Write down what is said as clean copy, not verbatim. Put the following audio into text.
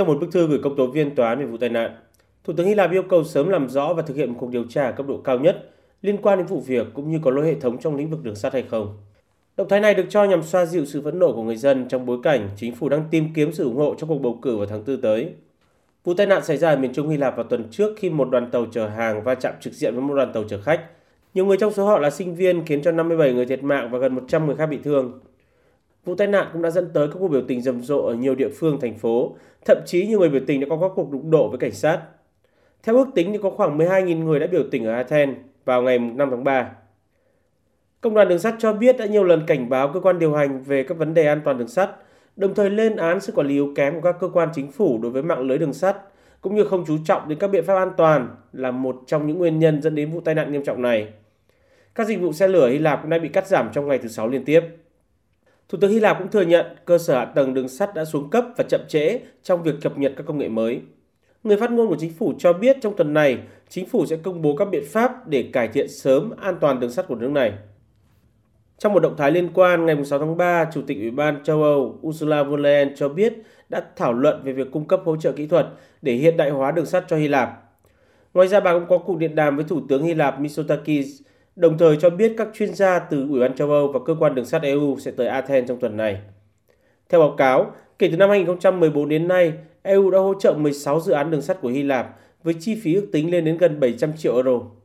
Trong một bức thư gửi công tố viên tòa án về vụ tai nạn, Thủ tướng Hy Lạp yêu cầu sớm làm rõ và thực hiện một cuộc điều tra ở cấp độ cao nhất liên quan đến vụ việc cũng như có lỗi hệ thống trong lĩnh vực đường sắt hay không. Động thái này được cho nhằm xoa dịu sự phẫn nộ của người dân trong bối cảnh chính phủ đang tìm kiếm sự ủng hộ trong cuộc bầu cử vào tháng 4 tới. Vụ tai nạn xảy ra ở miền Trung Hy Lạp vào tuần trước khi một đoàn tàu chở hàng va chạm trực diện với một đoàn tàu chở khách. Nhiều người trong số họ là sinh viên, khiến cho 57 người thiệt mạng và gần 100 người khác bị thương. Vụ tai nạn cũng đã dẫn tới các cuộc biểu tình rầm rộ ở nhiều địa phương, thành phố. Thậm chí nhiều người biểu tình đã có các cuộc đụng độ với cảnh sát. Theo ước tính thì có khoảng 12.000 người đã biểu tình ở Athens vào ngày 5 tháng 3. Công đoàn đường sắt cho biết đã nhiều lần cảnh báo cơ quan điều hành về các vấn đề an toàn đường sắt, đồng thời lên án sự quản lý yếu kém của các cơ quan chính phủ đối với mạng lưới đường sắt, cũng như không chú trọng đến các biện pháp an toàn là một trong những nguyên nhân dẫn đến vụ tai nạn nghiêm trọng này. Các dịch vụ xe lửa Hy Lạp cũng đã bị cắt giảm trong ngày thứ 6 liên tiếp. Thủ tướng Hy Lạp cũng thừa nhận cơ sở hạ tầng đường sắt đã xuống cấp và chậm trễ trong việc cập nhật các công nghệ mới. Người phát ngôn của chính phủ cho biết trong tuần này, chính phủ sẽ công bố các biện pháp để cải thiện sớm an toàn đường sắt của nước này. Trong một động thái liên quan, ngày 6 tháng 3, Chủ tịch Ủy ban châu Âu Ursula von der Leyen cho biết đã thảo luận về việc cung cấp hỗ trợ kỹ thuật để hiện đại hóa đường sắt cho Hy Lạp. Ngoài ra, bà cũng có cuộc điện đàm với Thủ tướng Hy Lạp Mitsotakis, đồng thời cho biết các chuyên gia từ Ủy ban châu Âu và cơ quan đường sắt EU sẽ tới Athens trong tuần này. Theo báo cáo, kể từ năm 2014 đến nay, EU đã hỗ trợ 16 dự án đường sắt của Hy Lạp với chi phí ước tính lên đến gần 700 triệu euro.